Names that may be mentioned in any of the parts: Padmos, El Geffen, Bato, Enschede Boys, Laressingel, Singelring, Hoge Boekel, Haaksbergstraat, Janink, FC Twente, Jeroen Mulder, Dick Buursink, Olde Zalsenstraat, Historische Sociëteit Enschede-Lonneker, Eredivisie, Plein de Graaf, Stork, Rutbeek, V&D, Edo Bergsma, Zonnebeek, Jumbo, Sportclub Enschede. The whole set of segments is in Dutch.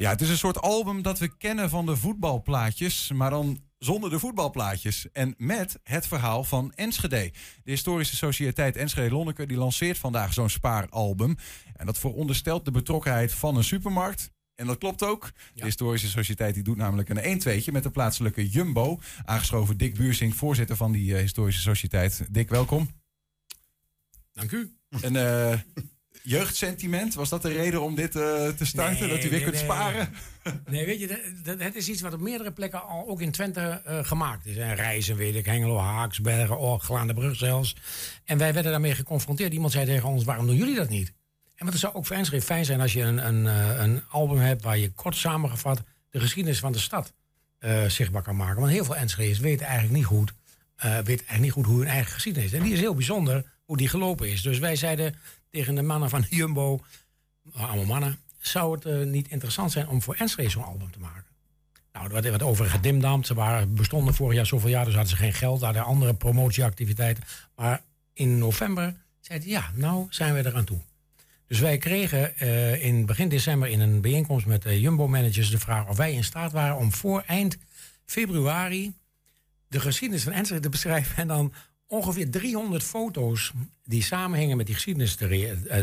Ja, het is een soort album dat we kennen van de voetbalplaatjes, maar dan zonder de voetbalplaatjes en met het verhaal van Enschede. De Historische Sociëteit Enschede-Lonneker die lanceert vandaag zo'n spaaralbum. En dat veronderstelt de betrokkenheid van een supermarkt. En dat klopt ook. Ja. De Historische Sociëteit die doet namelijk een 1-2'tje met de plaatselijke Jumbo. Aangeschoven Dick Buursink, voorzitter van die Historische Sociëteit. Dick, welkom. Dank u. En jeugdsentiment, was dat de reden om dit te starten? Nee, dat u weer kunt sparen? Nee, weet je, het is iets wat op meerdere plekken al ook in Twente gemaakt is. Reizen, weet ik, Hengelo, Haaksbergen, Orgelaanderbrug zelfs. En wij werden daarmee geconfronteerd. Iemand zei tegen ons, waarom doen jullie dat niet? En want het zou ook voor Enschede fijn zijn als je een album hebt waar je kort samengevat de geschiedenis van de stad zichtbaar kan maken. Want heel veel Enschede's weten eigenlijk niet goed, hoe hun eigen geschiedenis is. En die is heel bijzonder hoe die gelopen is. Dus wij zeiden tegen de mannen van Jumbo, allemaal mannen, zou het niet interessant zijn om voor Enschede zo'n album te maken? Nou, er werd over gedimdamd. Ze bestonden vorig jaar zoveel jaar, dus hadden ze geen geld. Hadden andere promotieactiviteiten. Maar in november zeiden ze, ja, nou zijn we eraan toe. Dus wij kregen in begin december in een bijeenkomst met de Jumbo-managers de vraag of wij in staat waren om voor eind februari de geschiedenis van Enschede te beschrijven en dan ongeveer 300 foto's die samenhingen met die geschiedenis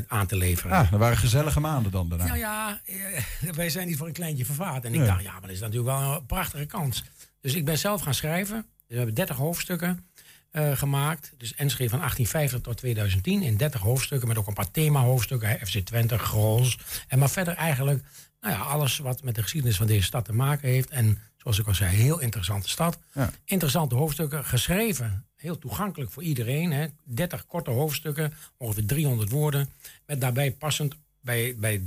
aan te leveren. Ja, dat waren gezellige maanden dan daarna. Nou ja, wij zijn niet voor een kleintje vervaard. En ik dacht, ja, maar dat is natuurlijk wel een prachtige kans. Dus ik ben zelf gaan schrijven. Dus we hebben 30 hoofdstukken gemaakt. Dus Enschede van 1850 tot 2010 in 30 hoofdstukken. Met ook een paar thema-hoofdstukken. FC Twente, Grols. En maar verder eigenlijk alles wat met de geschiedenis van deze stad te maken heeft. En zoals ik al zei, heel interessante stad. Ja. Interessante hoofdstukken, geschreven. Heel toegankelijk voor iedereen. Hè. 30 korte hoofdstukken, ongeveer 300 woorden. Met daarbij passend bij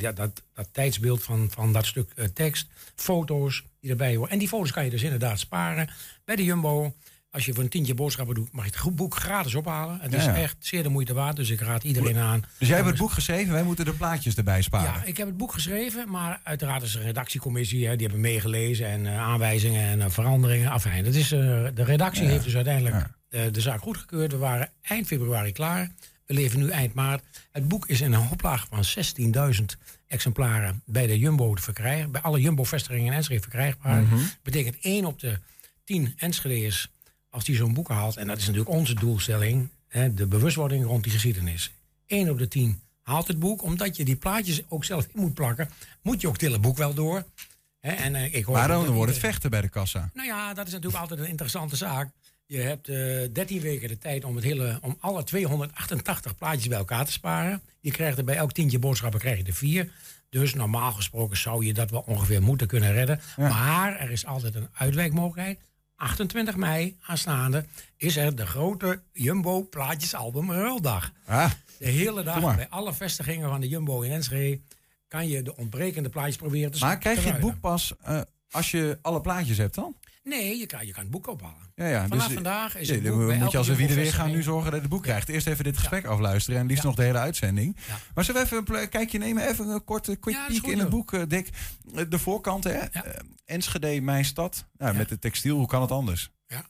dat tijdsbeeld van dat stuk tekst. Foto's die erbij horen. En die foto's kan je dus inderdaad sparen. Bij de Jumbo, als je voor een tientje boodschappen doet, mag je het boek gratis ophalen. Het is echt zeer de moeite waard, dus ik raad iedereen aan. Dus jij hebt het boek geschreven, wij moeten de plaatjes erbij sparen. Ja, ik heb het boek geschreven, maar uiteraard is er een redactiecommissie. Hè, die hebben meegelezen en aanwijzingen en veranderingen. Afijn, dat is, de redactie heeft dus uiteindelijk de zaak goedgekeurd. We waren eind februari klaar. We leven nu eind maart. Het boek is in een oplage van 16.000 exemplaren bij de Jumbo te verkrijgen. Bij alle Jumbo-vestigingen in Enschede verkrijgbaar. Mm-hmm. Dat betekent 1 op de 10 Enschede'ers als die zo'n boek haalt. En dat is natuurlijk onze doelstelling. Hè, de bewustwording rond die geschiedenis. 1 op de 10 haalt het boek. Omdat je die plaatjes ook zelf in moet plakken, moet je ook het hele boek wel door. Hè, en, ik hoor maar dan wordt het vechten bij de kassa. Nou ja, dat is natuurlijk altijd een interessante zaak. Je hebt 13 weken de tijd om, om alle 288 plaatjes bij elkaar te sparen. Je krijgt er bij elk tientje boodschappen krijg je er 4. Dus normaal gesproken zou je dat wel ongeveer moeten kunnen redden. Ja. Maar er is altijd een uitwijkmogelijkheid. 28 mei aanstaande is er de grote Jumbo Plaatjesalbum Ruildag. Ah, de hele dag bij alle vestigingen van de Jumbo in Enschede kan je de ontbrekende plaatjes proberen te sparen. Maar krijg je het boek pas als je alle plaatjes hebt dan? Nee, je kan het boek ophalen. Ja, vanaf dus, vandaag is het boek moet je als een wie er weer gaan nu zorgen dat je het boek krijgt. Eerst even dit gesprek afluisteren en liefst nog de hele uitzending. Ja. Maar zullen we even een kijkje nemen? Even een korte quick peek in het boek, Dick. De voorkant, hè? Ja. Enschede, mijn stad. Nou, met de textiel, hoe kan het anders? Ja.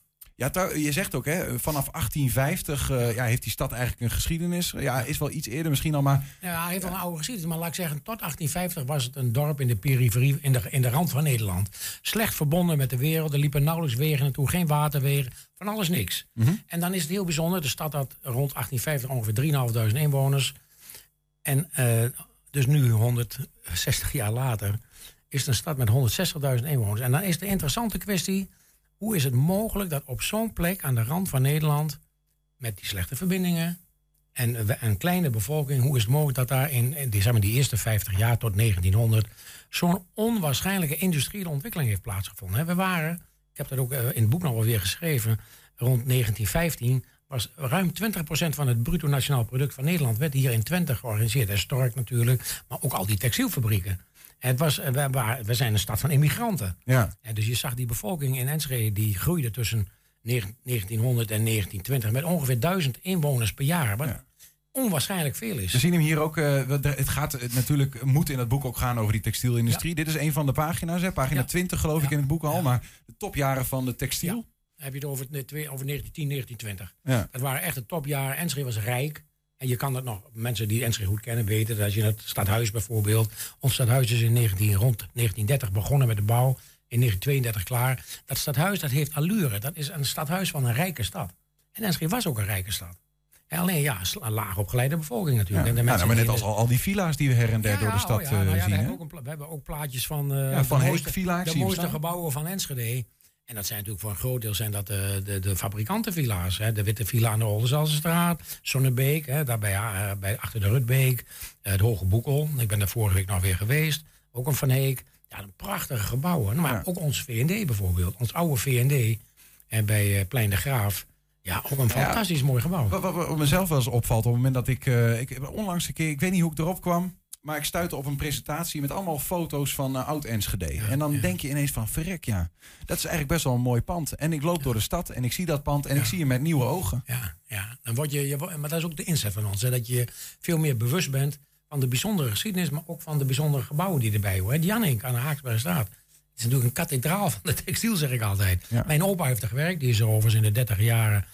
Ja, je zegt ook, hè, vanaf 1850 heeft die stad eigenlijk een geschiedenis. Ja, is wel iets eerder misschien al, maar... Ja, hij heeft al een oude geschiedenis. Maar laat ik zeggen, tot 1850 was het een dorp in de periferie, in de rand van Nederland. Slecht verbonden met de wereld. Er liepen nauwelijks wegen naartoe, geen waterwegen. Van alles niks. Mm-hmm. En dan is het heel bijzonder. De stad had rond 1850 ongeveer 3.500 inwoners. En dus nu, 160 jaar later, is het een stad met 160.000 inwoners. En dan is de interessante kwestie: hoe is het mogelijk dat op zo'n plek aan de rand van Nederland, met die slechte verbindingen en een kleine bevolking, hoe is het mogelijk dat daar in die eerste 50 jaar tot 1900... zo'n onwaarschijnlijke industriële ontwikkeling heeft plaatsgevonden? We waren, ik heb dat ook in het boek nog wel weer geschreven, rond 1915 was ruim 20% van het bruto nationaal product van Nederland werd hier in Twente georganiseerd. En Stork natuurlijk, maar ook al die textielfabrieken. We zijn een stad van immigranten. Ja. En dus je zag die bevolking in Enschede, die groeide tussen 1900 en 1920... met ongeveer 1000 inwoners per jaar. Wat onwaarschijnlijk veel is. We zien hem hier ook. Het gaat natuurlijk, moet in het boek ook gaan over die textielindustrie. Ja. Dit is een van de pagina's, hè? Pagina 20 geloof ik in het boek al. Ja. Maar de topjaren van de textiel. Ja. Dan heb je het over 1910, 1920. Ja. Dat waren echt de topjaren. Enschede was rijk. En je kan dat nog, mensen die Enschede goed kennen weten, dat je het stadhuis bijvoorbeeld. Ons stadhuis is rond 1930 begonnen met de bouw, in 1932 klaar. Dat stadhuis, dat heeft allure. Dat is een stadhuis van een rijke stad. En Enschede was ook een rijke stad. En alleen ja, een laag opgeleide bevolking natuurlijk. Ja. En de mensen maar net als al die villa's die we her en der door de stad zien. We hebben ook plaatjes van de mooiste gebouwen van Enschede. En dat zijn natuurlijk voor een groot deel zijn dat de fabrikantenvilla's. Hè. De witte villa aan de Olde Zalsenstraat, Zonnebeek, hè, daarbij, achter de Rutbeek, het Hoge Boekel. Ik ben daar vorige week nog weer geweest. Ook een Van Heek. Ja, een prachtige gebouwen. Maar ook ons V&D bijvoorbeeld. Ons oude V&D bij Plein de Graaf. Ja, ook een fantastisch mooi gebouw. Wat mezelf wel eens opvalt op het moment dat ik onlangs een keer, ik weet niet hoe ik erop kwam, maar ik stuitte op een presentatie met allemaal foto's van oud-Enschede. Ja, en dan denk je ineens van, verrek ja, dat is eigenlijk best wel een mooi pand. En ik loop door de stad en ik zie dat pand en ik zie je met nieuwe ogen. Ja. Dan word je, maar dat is ook de inzet van ons. Hè, dat je veel meer bewust bent van de bijzondere geschiedenis, maar ook van de bijzondere gebouwen die erbij horen. Janink aan de Haaksbergstraat. Het is natuurlijk een kathedraal van de textiel, zeg ik altijd. Ja. Mijn opa heeft er gewerkt. Die is er overigens in de 30 jaren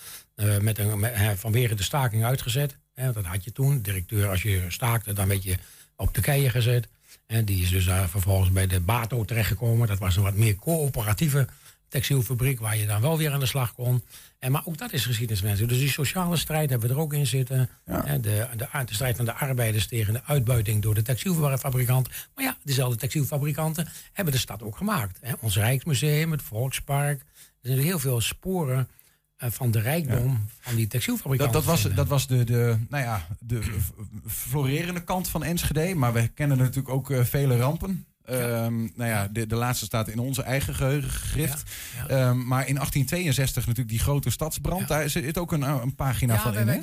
vanwege de staking uitgezet. Dat had je toen. Directeur, als je staakte, dan werd je op de keien gezet. En die is dus vervolgens bij de Bato terechtgekomen. Dat was een wat meer coöperatieve textielfabriek waar je dan wel weer aan de slag kon. Maar ook dat is geschiedenis, mensen. Dus die sociale strijd hebben we er ook in zitten. Ja. De strijd van de arbeiders tegen de uitbuiting door de textielfabrikanten. Maar ja, dezelfde textielfabrikanten hebben de stad ook gemaakt. Ons Rijksmuseum, het Volkspark. Er zijn heel veel sporen van de rijkdom van die textielfabrikanten. Dat was de florerende kant van Enschede. Maar we kennen natuurlijk ook vele rampen. De laatste staat in onze eigen geheugen gegrift. Maar in 1862 natuurlijk die grote stadsbrand. Daar zit ook een pagina van in.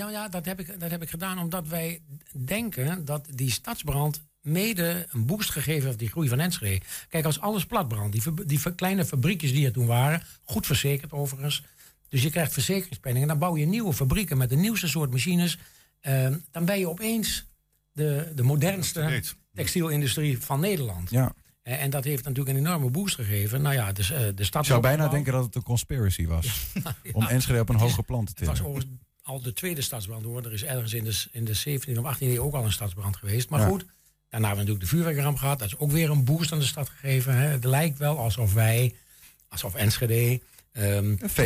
Dat heb ik gedaan omdat wij denken dat die stadsbrand mede een boost gegeven heeft die groei van Enschede. Kijk, als alles platbrandt, die kleine fabriekjes die er toen waren, goed verzekerd overigens. Dus je krijgt verzekeringspenningen. Dan bouw je nieuwe fabrieken met de nieuwste soort machines. Dan ben je opeens de modernste textielindustrie van Nederland. Ja. En dat heeft natuurlijk een enorme boost gegeven. Nou ja, dus, de stad. Ik zou bijna denken dat het een conspiracy was. Om Enschede op een hoger plan te tillen. Het was al de tweede stadsbrand hoor. Er is ergens in de 17e of 18e eeuw ook al een stadsbrand geweest. Maar goed, daarna hebben we natuurlijk de vuurwerkramp gehad. Dat is ook weer een boost aan de stad gegeven. Hè. Het lijkt wel alsof Enschede.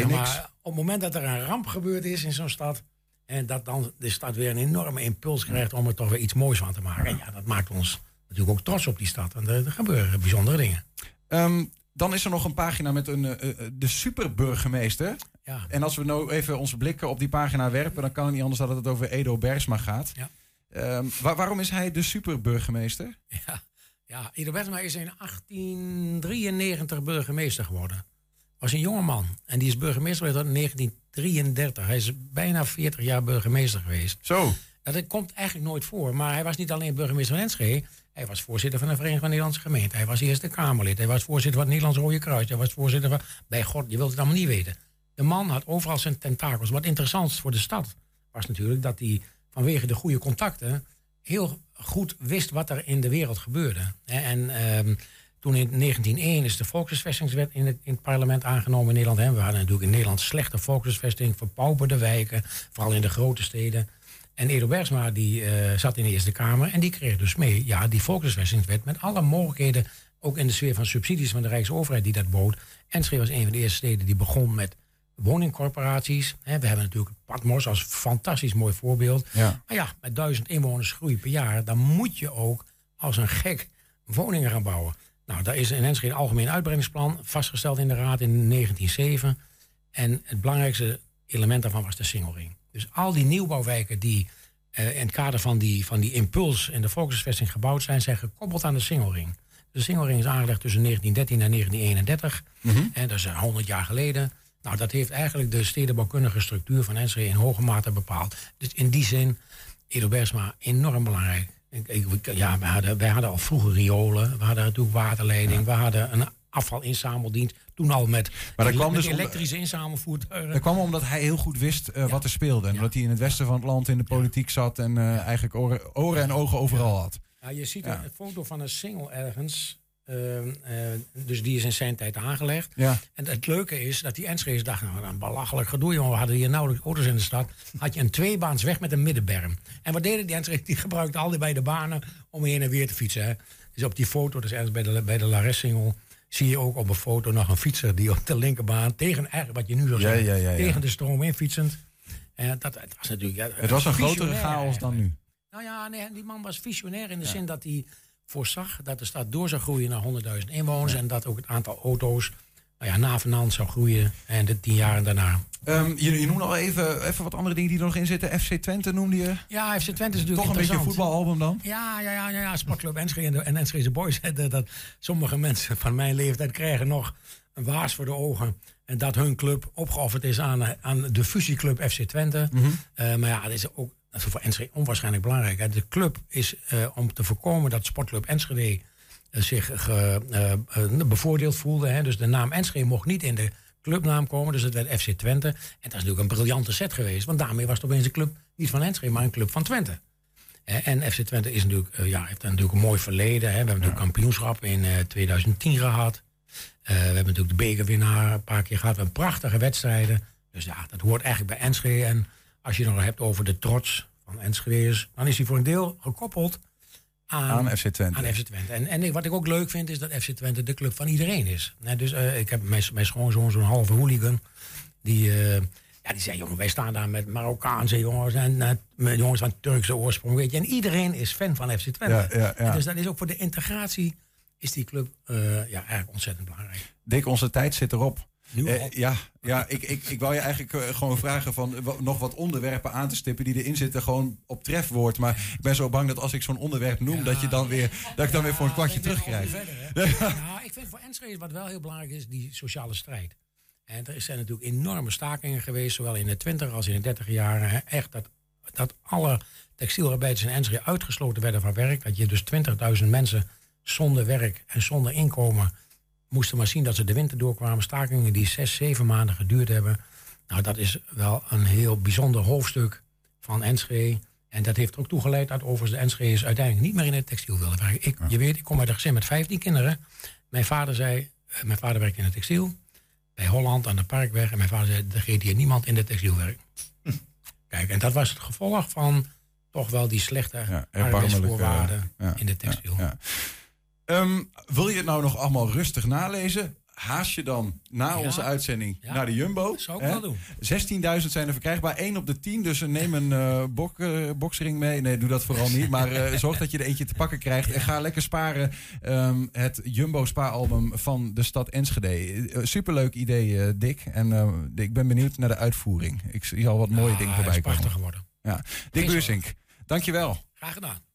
Maar op het moment dat er een ramp gebeurd is in zo'n stad. En dat dan de stad weer een enorme impuls krijgt om er toch weer iets moois van te maken. En dat maakt ons natuurlijk ook trots op die stad. En er gebeuren bijzondere dingen. Dan is er nog een pagina met de superburgemeester. Ja. En als we nou even onze blikken op die pagina werpen, dan kan het niet anders dan dat het over Edo Bergsma gaat. Ja. Waarom is hij de superburgemeester? Ja, Edo Bergsma is in 1893 burgemeester geworden. Was een jonge man. En die is burgemeester geworden in 1933. Hij is bijna 40 jaar burgemeester geweest. Zo. Dat komt eigenlijk nooit voor. Maar hij was niet alleen burgemeester van Enschede. Hij was voorzitter van de Vereniging van Nederlandse Gemeenten. Hij was Eerste Kamerlid. Hij was voorzitter van het Nederlands Rode Kruis. Hij was voorzitter van... Bij God, je wilt het allemaal niet weten. De man had overal zijn tentakels. Wat interessant voor de stad was natuurlijk dat hij vanwege de goede contacten heel goed wist wat er in de wereld gebeurde. Toen in 1901 is de volkshuisvestingswet in het parlement aangenomen in Nederland. We hadden natuurlijk in Nederland slechte volkshuisvesting, verpauperde wijken, vooral in de grote steden. En Edo Bergsma die zat in de Eerste Kamer en die kreeg dus mee die volkshuisvestingswet met alle mogelijkheden, ook in de sfeer van subsidies van de Rijksoverheid die dat bood. Enschede was een van de eerste steden die begon met woningcorporaties. We hebben natuurlijk Padmos als fantastisch mooi voorbeeld. Ja. Maar ja, met 1000 inwoners groei per jaar, dan moet je ook als een gek woningen gaan bouwen. Nou, daar is in Enschede een algemeen uitbreidingsplan vastgesteld in de Raad in 1907. En het belangrijkste element daarvan was de Singelring. Dus al die nieuwbouwwijken die in het kader van die impuls en de volkshuisvesting gebouwd zijn, zijn gekoppeld aan de Singelring. De Singelring is aangelegd tussen 1913 en 1931. En dat is 100 jaar geleden. Nou, dat heeft eigenlijk de stedenbouwkundige structuur van Enschede in hoge mate bepaald. Dus in die zin, Edo Bergsma, enorm belangrijk. Wij hadden al vroeger riolen, we hadden natuurlijk waterleiding, we hadden een afvalinzameldienst. Toen al met elektrische inzamelvoertuigen. Dat kwam omdat hij heel goed wist wat er speelde. En dat hij in het westen van het land in de politiek zat en eigenlijk oren en ogen overal had. Je ziet een foto van een singel ergens Dus die is in zijn tijd aangelegd. Ja. En het leuke is dat die Enschede's dachten, nou, een belachelijk gedoe, jongen. We hadden hier nauwelijks auto's in de stad. Had je een tweebaans weg met een middenberm. En wat deden die Enschede's? Die gebruikten al die beide banen om heen en weer te fietsen. Hè. Dus op die foto, dus ergens bij de Laressingel, zie je ook op een foto nog een fietser die op de linkerbaan tegen, wat je nu zou zeggen, tegen de stroom in fietsend. Dat was natuurlijk, het was een grotere chaos dan nu. Nou ja, nee, die man was visionair in de zin dat hij voorzag dat de stad door zou groeien naar 100.000 inwoners. Ja. En dat ook het aantal auto's na vanavond zou groeien. En de 10 jaar daarna. Je noemde al even wat andere dingen die er nog in zitten. FC Twente noemde je. Ja, FC Twente is natuurlijk toch een beetje een voetbalalbum dan? Ja. Sportclub Enschede en Enschede Boys. Dat sommige mensen van mijn leeftijd krijgen nog een waas voor de ogen. En dat hun club opgeofferd is aan de fusieclub FC Twente. Mm-hmm. Maar dat is ook... Dat is voor Enschede onwaarschijnlijk belangrijk. Hè. De club is om te voorkomen dat Sportclub Enschede zich bevoordeeld voelde. Hè. Dus de naam Enschede mocht niet in de clubnaam komen. Dus het werd FC Twente. En dat is natuurlijk een briljante set geweest. Want daarmee was het opeens een club niet van Enschede, maar een club van Twente. En FC Twente is natuurlijk, heeft natuurlijk een mooi verleden. Hè. We hebben natuurlijk kampioenschap in 2010 gehad. We hebben natuurlijk de bekerwinnaar een paar keer gehad. We hebben prachtige wedstrijden. Dus ja, dat hoort eigenlijk bij Enschede. En als je het nog hebt over de trots van Enschede's, dan is hij voor een deel gekoppeld aan FC Twente. En wat ik ook leuk vind, is dat FC Twente de club van iedereen is. Dus ik heb mijn schoonzoon, zo'n halve hooligan, die zei, jongen, wij staan daar met Marokkaanse jongens en met jongens van Turkse oorsprong, weet je. En iedereen is fan van FC Twente. Ja. Dus dat is ook voor de integratie, is die club eigenlijk ontzettend belangrijk. Dick, onze tijd zit erop. Ik wou je eigenlijk gewoon vragen van nog wat onderwerpen aan te stippen die erin zitten, gewoon op trefwoord. Maar ik ben zo bang dat als ik zo'n onderwerp noem, dat ik dan weer voor een kwartje terugkrijg. Ik vind voor Enschede wat wel heel belangrijk is, die sociale strijd. En er zijn natuurlijk enorme stakingen geweest, zowel in de 20 als in de 30 jaren. Hè. Echt dat alle textielarbeiders in Enschede uitgesloten werden van werk. Dat je dus 20.000 mensen zonder werk en zonder inkomen moesten maar zien dat ze de winter doorkwamen. Stakingen die 6-7 maanden geduurd hebben. Nou, dat is wel een heel bijzonder hoofdstuk van Enschede. En dat heeft er ook toegeleid dat overigens de Enschede's uiteindelijk niet meer in het textiel wilden werken. Je weet, ik kom uit een gezin met 15 kinderen. Mijn vader werkte in het textiel. Bij Holland aan de Parkweg. En mijn vader zei, er geeft hier niemand in het textiel werken. Kijk, en dat was het gevolg van toch wel die slechte arbeidsvoorwaarden in de textiel. Ja. Wil je het nou nog allemaal rustig nalezen? Haast je dan na onze uitzending naar de Jumbo. Dat zou ik wel doen. 16.000 zijn er verkrijgbaar. 1 op de 10, dus neem een boksring mee. Nee, doe dat vooral niet. Maar zorg dat je er eentje te pakken krijgt. En ga lekker sparen. Het Jumbo spaaralbum van de stad Enschede. Superleuk idee, Dick. En ik ben benieuwd naar de uitvoering. Ik zie al wat mooie dingen voorbij komen. Het is prachtig geworden. Ja. Dick Buursink, dankjewel. Graag gedaan.